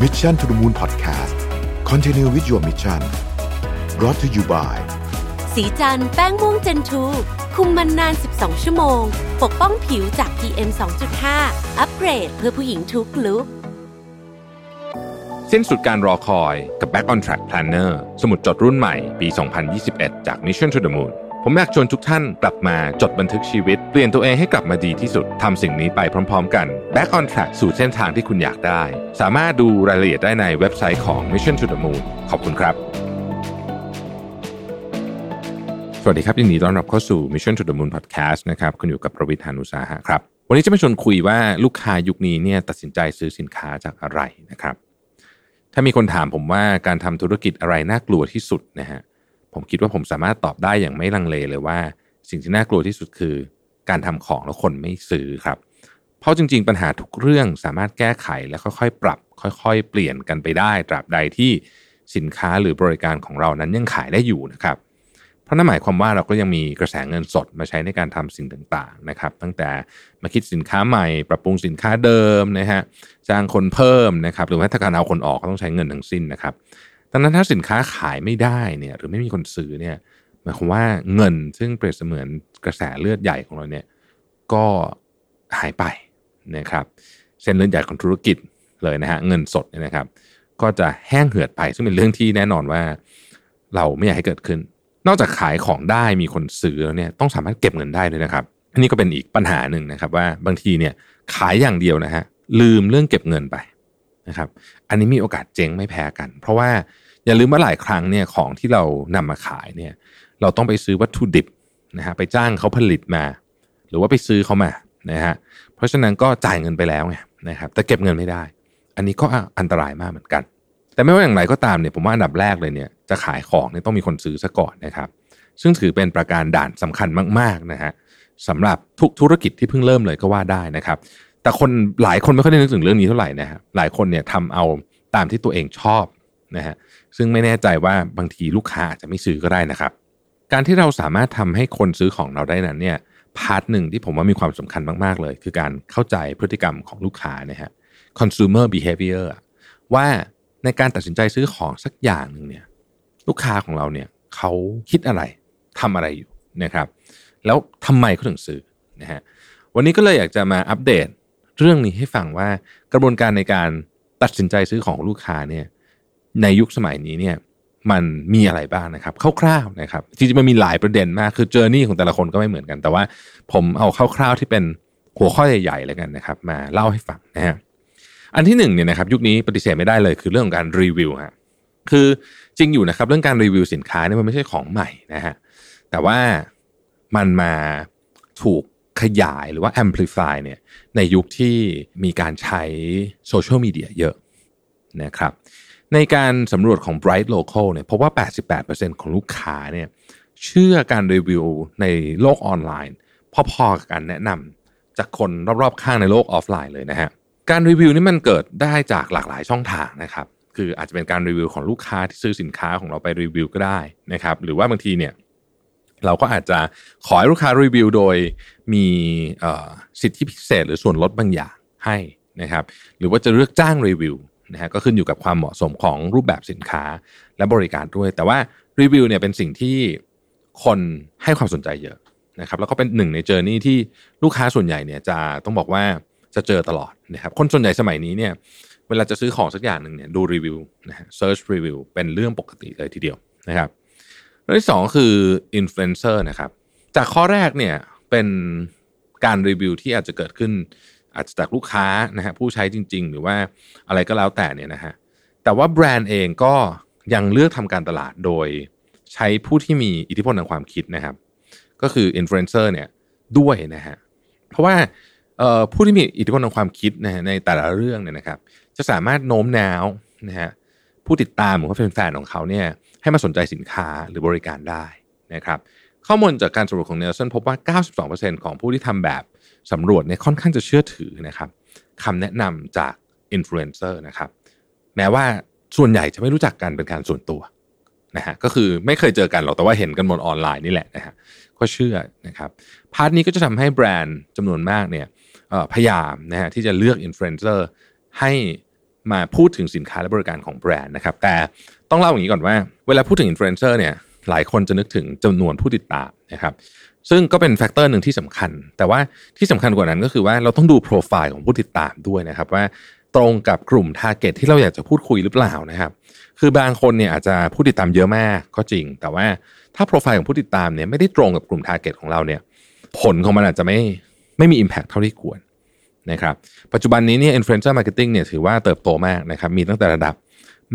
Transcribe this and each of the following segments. Mission to the Moon Podcast Continue with your mission Brought to you by สีจันแป้งม่วงเจนทูคุมมันนาน12ชั่วโมงปกป้องผิวจาก PM 2.5 อัปเกรดเพื่อผู้หญิงทุกลุคสิ้นสุดการรอคอยกับ Back on Track Planner สมุดจดรุ่นใหม่ปี 2021 จาก Mission to the Moon ผมอยากชวนทุกท่านกลับมาจดบันทึกชีวิตเปลี่ยนตัวเองให้กลับมาดีที่สุดทำสิ่งนี้ไปพร้อมๆกัน Back on Track สู่เส้นทางที่คุณอยากได้สามารถดูรายละเอียดได้ในเว็บไซต์ของ Mission to the Moon ขอบคุณครับสวัสดีครับยินดีต้อนรับเข้าสู่ Mission to the Moon Podcast นะครับคุณอยู่กับประวิทย์ หาญอุตสาหะครับวันนี้จะมาชวนคุยว่าลูกค้ายุคนี้เนี่ยตัดสินใจซื้อสินค้าจากอะไรนะครับถ้ามีคนถามผมว่าการทำธุรกิจอะไรน่ากลัวที่สุดนะฮะผมคิดว่าผมสามารถตอบได้อย่างไม่ลังเลเลยว่าสิ่งที่น่ากลัวที่สุดคือการทำของแล้วคนไม่ซื้อครับเพราะจริงๆปัญหาทุกเรื่องสามารถแก้ไขและค่อยๆปรับค่อยๆเปลี่ยนกันไปได้ตราบใดที่สินค้าหรือบริการของเรานั้นยังขายได้อยู่นะครับเพราะนั่นหมายความว่าเราก็ยังมีกระแสเงินสดมาใช้ในการทำสิ่งต่างๆนะครับตั้งแต่มาคิดสินค้าใหม่ปรับปรุงสินค้าเดิมนะฮะจ้างคนเพิ่มนะครับหรือว่าถ้าการเอาคนออกก็ต้องใช้เงินทั้งสิ้นนะครับดังนั้นถ้าสินค้าขายไม่ได้เนี่ยหรือไม่มีคนซื้อเนี่ยหมายความว่าเงินซึ่งเปรียบเสมือนกระแสเลือดใหญ่ของเราเนี่ยก็หายไปนะครับเส้นเลือดใหญ่ของธุรกิจเลยนะฮะเงินสดเนี่ยนะครับก็จะแห้งเหือดไปซึ่งเป็นเรื่องที่แน่นอนว่าเราไม่อยากให้เกิดขึ้นนอกจากขายของได้มีคนซื้อแล้วเนี่ยต้องสามารถเก็บเงินได้ด้วยนะครับอันนี้ก็เป็นอีกปัญหาหนึ่งนะครับว่าบางทีเนี่ยขายอย่างเดียวนะฮะลืมเรื่องเก็บเงินไปนะครับอันนี้มีโอกาสเจ๊งไม่แพ้กันเพราะว่าอย่าลืมว่าหลายครั้งเนี่ยของที่เรานำมาขายเนี่ยเราต้องไปซื้อวัตถุดิบนะฮะไปจ้างเขาผลิตมาหรือว่าไปซื้อเขามานะฮะเพราะฉะนั้นก็จ่ายเงินไปแล้วไงนะครับแต่เก็บเงินไม่ได้อันนี้ก็อันตรายมากเหมือนกันแต่ไม่ว่าอย่างไรก็ตามเนี่ยผมว่าอันดับแรกเลยเนี่ยจะขายของเนี่ยต้องมีคนซื้อซะก่อนนะครับซึ่งถือเป็นประการด่านสำคัญมากๆนะฮะสำหรับทุกธุรกิจที่เพิ่งเริ่มเลยก็ว่าได้นะครับแต่คนหลายคนไม่ค่อยได้นึกถึงเรื่องนี้เท่าไหร่นะฮะหลายคนเนี่ยทำเอาตามที่ตัวเองชอบนะฮะซึ่งไม่แน่ใจว่าบางทีลูกค้าอาจจะไม่ซื้อก็ได้นะครับการที่เราสามารถทำให้คนซื้อของเราได้นั้นเนี่ยพาร์ทหนึ่งที่ผมว่ามีความสำคัญมากๆเลยคือการเข้าใจพฤติกรรมของลูกค้านะฮะ consumer behavior ว่าในการตัดสินใจซื้อของสักอย่างนึงเนี่ยลูกค้าของเราเนี่ยเขาคิดอะไรทำอะไรอยู่นะครับแล้วทำไมเขาถึงซื้อนะฮะวันนี้ก็เลยอยากจะมาอัปเดตเรื่องนี้ให้ฟังว่ากระบวนการในการตัดสินใจซื้อของลูกค้าเนี่ยในยุคสมัยนี้เนี่ยมันมีอะไรบ้างนะครับคร่าวๆนะครับจริงๆมันมีหลายประเด็นมากคือเจอร์นี่ของแต่ละคนก็ไม่เหมือนกันแต่ว่าผมเอาคร่าวๆที่เป็นหัวข้อใหญ่ๆแล้วกันนะครับมาเล่าให้ฟังนะฮะอันที่หนึ่งเนี่ยนะครับยุคนี้ปฏิเสธไม่ได้เลยคือเรื่องของการรีวิวฮะคือจริงอยู่นะครับเรื่องการรีวิวสินค้าเนี่ยมันไม่ใช่ของใหม่นะฮะแต่ว่ามันมาถูกขยายหรือว่า amplify เนี่ยในยุคที่มีการใช้โซเชียลมีเดียเยอะนะครับในการสำรวจของ Bright Local เนี่ยพบว่า 88% ของลูกค้าเนี่ยเชื่อการรีวิวในโลกออนไลน์พอๆกับการแนะนำจากคนรอบๆข้างในโลกออฟไลน์เลยนะฮะการรีวิวนี่มันเกิดได้จากหลากหลายช่องทางนะครับคืออาจจะเป็นการรีวิวของลูกค้าที่ซื้อสินค้าของเราไปรีวิวก็ได้นะครับหรือว่าบางทีเนี่ยเราก็อาจจะขอให้ลูกค้ารีวิวโดยมีสิทธิพิเศษหรือส่วนลดบางอย่างให้นะครับหรือว่าจะเลือกจ้างรีวิวนะฮะก็ขึ้นอยู่กับความเหมาะสมของรูปแบบสินค้าและบริการด้วยแต่ว่ารีวิวเนี่ยเป็นสิ่งที่คนให้ความสนใจเยอะนะครับแล้วก็เป็นหนึ่งในเจอร์นี่ที่ลูกค้าส่วนใหญ่เนี่ยจะต้องบอกว่าจะเจอตลอดนะครับคนส่วนใหญ่สมัยนี้เนี่ยเวลาจะซื้อของสักอย่างนึงเนี่ยดูรีวิวนะฮะเซิร์ชรีวิวเป็นเรื่องปกติเลยทีเดียวนะครับเรื่องที่สองคืออินฟลูเอนเซอร์นะครับจากข้อแรกเนี่ยเป็นการรีวิวที่อาจจะเกิดขึ้นอาจจะจากลูกค้านะฮะผู้ใช้จริงๆหรือว่าอะไรก็แล้วแต่เนี่ยนะฮะแต่ว่าแบรนด์เองก็ยังเลือกทำการตลาดโดยใช้ผู้ที่มีอิทธิพลทางความคิดนะครับก็คืออินฟลูเอนเซอร์เนี่ยด้วยนะฮะเพราะว่าผู้ที่มีอิทธิพลทางความคิดนะฮะในแต่ละเรื่องเนี่ยนะครับจะสามารถโน้มน้าวนะฮะผู้ติดตามหรือว่าแฟนๆของเขาเนี่ยให้มาสนใจสินค้าหรือบริการได้นะครับข้อมูลจากการสำรวจของ Nielsen พบว่า 92% ของผู้ที่ทำแบบสำรวจเนี่ยค่อนข้างจะเชื่อถือนะครับคำแนะนำจากอินฟลูเอนเซอร์นะครับแม้ว่าส่วนใหญ่จะไม่รู้จักกันเป็นการส่วนตัวนะฮะก็คือไม่เคยเจอกันหรอกแต่ว่าเห็นกันบนออนไลน์นี่แหละนะฮะก็เชื่อนะครับพาร์ทนี้ก็จะทำให้แบรนด์จำนวนมากเนี่ยพยายามนะฮะที่จะเลือกอินฟลูเอนเซอร์ให้ มาพูดถึงสินค้าและบริการของแบรนด์นะครับแต่ต้องเล่าอย่างนี้ก่อนว่าเวลาพูดถึงอินฟลูเอนเซอร์เนี่ยหลายคนจะนึกถึงจำนวนผู้ติดตามนะครับซึ่งก็เป็นแฟกเตอร์หนึ่งที่สำคัญแต่ว่าที่สำคัญกว่านั้นก็คือว่าเราต้องดูโปรไฟล์ของผู้ติดตามด้วยนะครับว่าตรงกับกลุ่ม target ที่เราอยากจะพูดคุยหรือเปล่านะครับคือบางคนเนี่ยอาจจะผู้ติดตามเยอะมากก็จริงแต่ว่าถ้าโปรไฟล์ของผู้ติดตามเนี่ยไม่ได้ตรงกับกลุ่ม target ของเราเนี่ยผลของมันอาจจะไม่มี impact เท่าที่ควรนะครับปัจจุบันนี้เนี่ย influencer marketing เนี่ยถือว่าเติบโตมากนะครับมีตั้งแต่ระดับ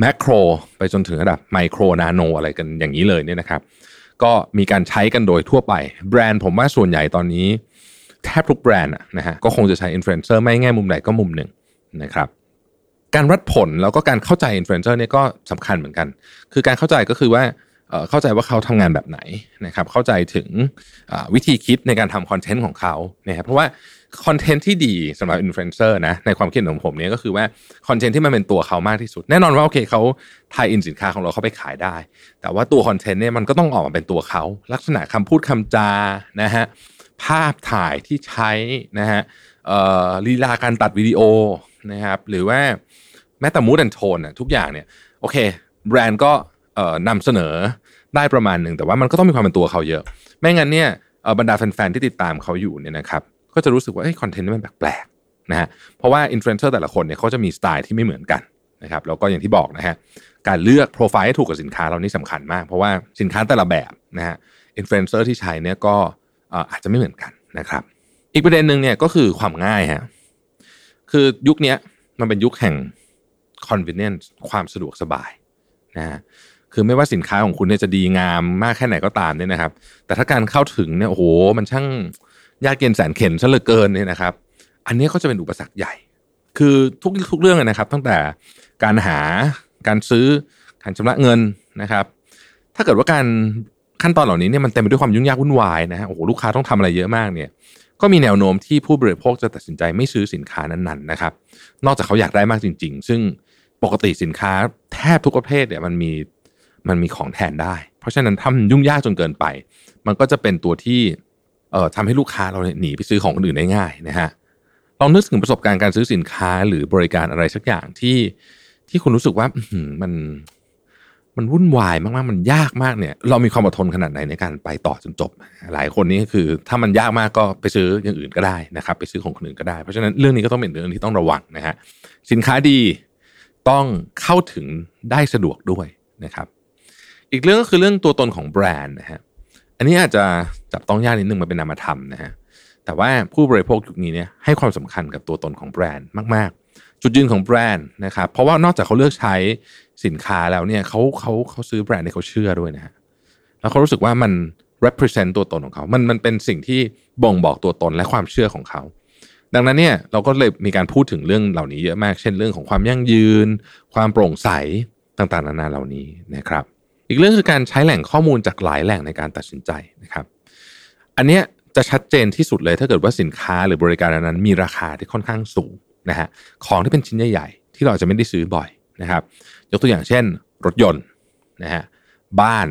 macro ไปจนถึงระดับ micro nano อะไรกันอย่างนี้เลยเนี่ยนะครับก็มีการใช้กันโดยทั่วไปแบรนด์ผมว่าส่วนใหญ่ตอนนี้แทบทุกแบรนด์นะฮะก็คงจะใช้ influencer ไม่แง่มุมใดก็มุมหนึ่งนะครับการวัดผลแล้วก็การเข้าใจ influencer เนี่ยก็สำคัญเหมือนกันคือการเข้าใจก็คือว่าเข้าใจว่าเขาทำงานแบบไหนนะครับเข้าใจถึงวิธีคิดในการทำคอนเทนต์ของเขานะครับเพราะว่าคอนเทนต์ที่ดีสำหรับอินฟลูเอนเซอร์นะในความคิดของผมเนี่ยก็คือว่าคอนเทนต์ที่มันเป็นตัวเขามากที่สุดแน่นอนว่าโอเคเขาไทยอินสินค้าของเราเข้าไปขายได้แต่ว่าตัวคอนเทนต์เนี่ยมันก็ต้องออกมาเป็นตัวเขาลักษณะคำพูดคำจานะฮะภาพถ่ายที่ใช้นะฮะลีลาการตัดวิดีโอนะครับหรือว่าแม้แต่มูดแอนด์โทนทุกอย่างเนี่ยโอเคแบรนด์ก็นำเสนอได้ประมาณหนึ่งแต่ว่ามันก็ต้องมีความเป็นตัวเขาเยอะไม่งั้นเนี่ยบรรดาแฟนๆที่ติดตามเขาอยู่เนี่ยนะครับก็จะรู้สึกว่าคอนเทนต์นี่มันแปลกๆนะฮะเพราะว่าอินฟลูเอนเซอร์แต่ละคนเนี่ยเขาจะมีสไตล์ที่ไม่เหมือนกันนะครับแล้วก็อย่างที่บอกนะฮะการเลือกโปรไฟล์ให้ถูกกับสินค้าเรานี่สำคัญมากเพราะว่าสินค้าแต่ละแบบนะฮะอินฟลูเอนเซอร์ที่ใช้เนี่ยก็อาจจะไม่เหมือนกันนะครับอีกประเด็นนึงเนี่ยก็คือความง่ายฮะคือยุคนี้มันเป็นยุคแห่ง convenience ความสะดวกสบายนะฮะคือไม่ว่าสินค้าของคุณเนี่ยจะดีงามมากแค่ไหนก็ตามเนี่ยนะครับแต่ถ้าการเข้าถึงเนี่ยโอ้โหมันช่างยากเย็นแสนเข็ญซะเหลือเกินเนี่ยนะครับอันนี้ก็จะเป็นอุปสรรคใหญ่คือทุกเรื่องนะครับตั้งแต่การหาการซื้อการชำระเงินนะครับถ้าเกิดว่าการขั้นตอนเหล่านี้เนี่ยมันเต็มไปด้วยความยุ่งยากวุ่นวายนะฮะโอ้โหลูกค้าต้องทำอะไรเยอะมากเนี่ยก็มีแนวโน้มที่ผู้บริโภคจะตัดสินใจไม่ซื้อสินค้านั้นๆนะครับนอกจากเขาอยากได้มากจริงๆซึ่งปกติสินค้าแทบทุกประเภทเนี่ยมันมีของแทนได้เพราะฉะนั้นถ้ามันยุ่งยากจนเกินไปมันก็จะเป็นตัวที่ทำให้ลูกค้าเราหนีไปซื้อของคนอื่นได้ง่ายนะฮะลองนึกถึงประสบการณ์การซื้อสินค้าหรือบริการอะไรสักอย่างที่คุณรู้สึกว่ามันวุ่นวายมากๆมันยากมากเนี่ยเรามีความอดทนขนาดไหนในการไปต่อจนจบหลายคนนี่ก็คือถ้ามันยากมากก็ไปซื้ออย่างอื่นก็ได้นะครับไปซื้อของคนอื่นก็ได้เพราะฉะนั้นเรื่องนี้ก็ต้องเป็นเรื่องที่ต้องระวังนะฮะสินค้าดีต้องเข้าถึงได้สะดวกด้วยนะครับอีกเรื่องก็คือเรื่องตัวตนของแบรนด์นะฮะอันนี้อาจจะจับต้องยากนิดนึงมันเป็นนามธรรมนะฮะแต่ว่าผู้บริโภคยุคนี้เนี่ยให้ความสำคัญกับตัวตนของแบรนด์มากๆจุดยืนของแบรนด์นะครับเพราะว่านอกจากเขาเลือกใช้สินค้าแล้วเนี่ยเขาซื้อแบรนด์ที่เขาเชื่อด้วยนะฮะแล้วเขารู้สึกว่ามัน represent ตัวตนของเขามันเป็นสิ่งที่บ่งบอกตัวตนและความเชื่อของเขาดังนั้นเนี่ยเราก็เลยมีการพูดถึงเรื่องเหล่านี้เยอะมากเช่นเรื่องของความยั่งยืนความโปร่งใสต่างๆนานาเหล่านี้นะครับอีกเรื่องคือการใช้แหล่งข้อมูลจากหลายแหล่งในการตัดสินใจนะครับอันเนี้ยจะชัดเจนที่สุดเลยถ้าเกิดว่าสินค้าหรือบริการนั้นมีราคาที่ค่อนข้างสูงนะฮะของที่เป็นชิ้นใหญ่ๆที่เราจะไม่ได้ซื้อบ่อยนะครับยกตัวอย่างเช่นรถยนต์นะฮะบ้าน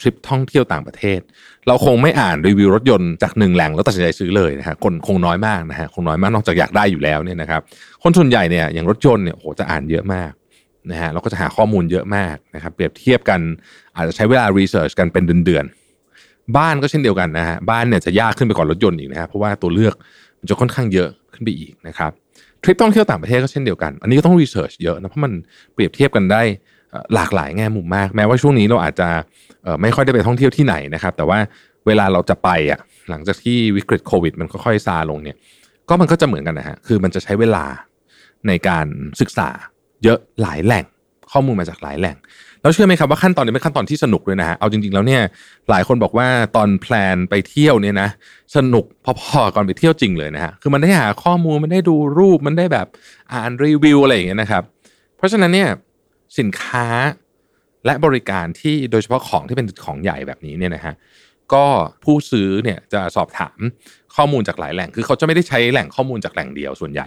ทริปท่องเที่ยวต่างประเทศเราคงไม่อ่านรีวิวรถยนต์จากหนึ่งแหล่งแล้วตัดสินใจซื้อเลยนะฮะคนคงน้อยมากนะฮะคงน้อยมากนอกจากอยากได้อยู่แล้วเนี่ยนะครับคนส่วนใหญ่เนี่ยอย่างรถยนต์เนี่ยโอ้โหจะอ่านเยอะมากนะฮะเราก็จะหาข้อมูลเยอะมากนะครับเปรียบเทียบกันอาจจะใช้เวลารีเสิร์ชกันเป็นเดือนๆบ้านก็เช่นเดียวกันนะฮะบ้านเนี่ยจะยากขึ้นไปกว่ารถยนต์อีกนะฮะเพราะว่าตัวเลือกมันจะค่อนข้างเยอะขึ้นไปอีกนะครับทริปท่องเที่ยวต่างประเทศก็เช่นเดียวกันอันนี้ก็ต้องรีเสิร์ชเยอะนะเพราะมันเปรียบเทียบกันได้หลากหลายแง่มุมมากแม้ว่าช่วงนี้เราอาจจะไม่ค่อยได้ไปท่องเที่ยวที่ไหนนะครับแต่ว่าเวลาเราจะไปอ่ะหลังจากที่วิกฤตโควิดมันค่อยๆซาลงเนี่ยก็มันก็จะเหมือนกันนะฮะคือมันจะใช้เวลาในการศึกษาเยอะหลายแหล่งข้อมูลมาจากหลายแหล่งแล้วเชื่อไหมครับว่าขั้นตอนนี้เป็นขั้นตอนที่สนุกด้วยนะฮะเอาจริงๆแล้วเนี่ยหลายคนบอกว่าตอนแพลนไปเที่ยวเนี่ยนะสนุกพอๆก่อนไปเที่ยวจริงเลยนะฮะคือมันได้หาข้อมูลมันได้ดูรูปมันได้แบบอ่านรีวิวอะไรอย่างเงี้ยนะครับเพราะฉะนั้นเนี่ยสินค้าและบริการที่โดยเฉพาะของที่เป็นของใหญ่แบบนี้เนี่ยนะฮะก็ผู้ซื้อเนี่ยจะสอบถามข้อมูลจากหลายแหล่งคือเขาจะไม่ได้ใช้แหล่งข้อมูลจากแหล่งเดียวส่วนใหญ่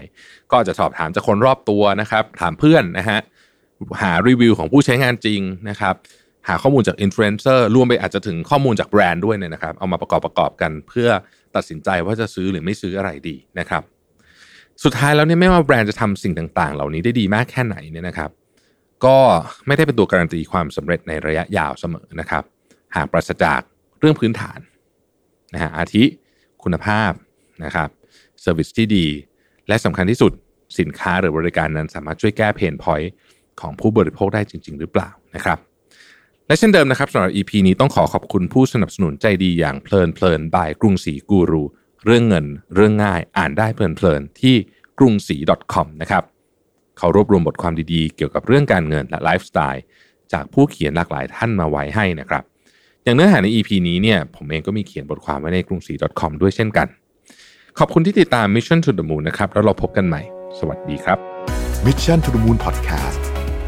ก็จะสอบถามจากคนรอบตัวนะครับถามเพื่อนนะฮะหารีวิวของผู้ใช้งานจริงนะครับหาข้อมูลจากอินฟลูเอนเซอร์รวมไปอาจจะถึงข้อมูลจากแบรนด์ด้วยเนี่ยนะครับเอามาประกอบกันเพื่อตัดสินใจว่าจะซื้อหรือไม่ซื้ออะไรดีนะครับ สุดท้ายแล้วเนี่ยไม่ว่าแบรนด์จะทำสิ่งต่างๆเหล่านี้ได้ดีมากแค่ไหนเนี่ยนะครับก็ไม่ได้เป็นตัวการันตีความสำเร็จในระยะยาวเสมอนะครับหากปราศจากเรื่องพื้นฐานนะฮะอาทิคุณภาพนะครับเซอร์วิสที่ดีและสำคัญที่สุดสินค้าหรือบริการนั้นสามารถช่วยแก้เพนพอยต์ของผู้บริโภคได้จริงๆหรือเปล่านะครับและเช่นเดิมนะครับสำหรับ EP นี้ต้องขอบคุณผู้สนับสนุนใจดีอย่างเพลินบายกรุงศรีกูรูเรื่องเงินเรื่องง่ายอ่านได้เพลินที่กรุงศรี .com นะครับเขารวบรวมบทความดีๆเกี่ยวกับเรื่องการเงินและไลฟ์สไตล์จากผู้เขียนหลากหลายท่านมาไว้ให้นะครับอย่างเนื้อหาใน EP นี้เนี่ยผมเองก็มีเขียนบทความไว้ในกรุงศรี .com ด้วยเช่นกันขอบคุณที่ติดตาม Mission to the Moon นะครับแล้วเราพบกันใหม่สวัสดีครับ Mission to the Moon Podcast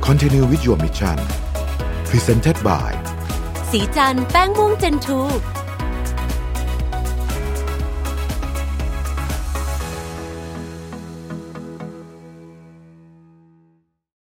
Continue with your mission Presented by สีจันทร์แป้งม่วงเจนทู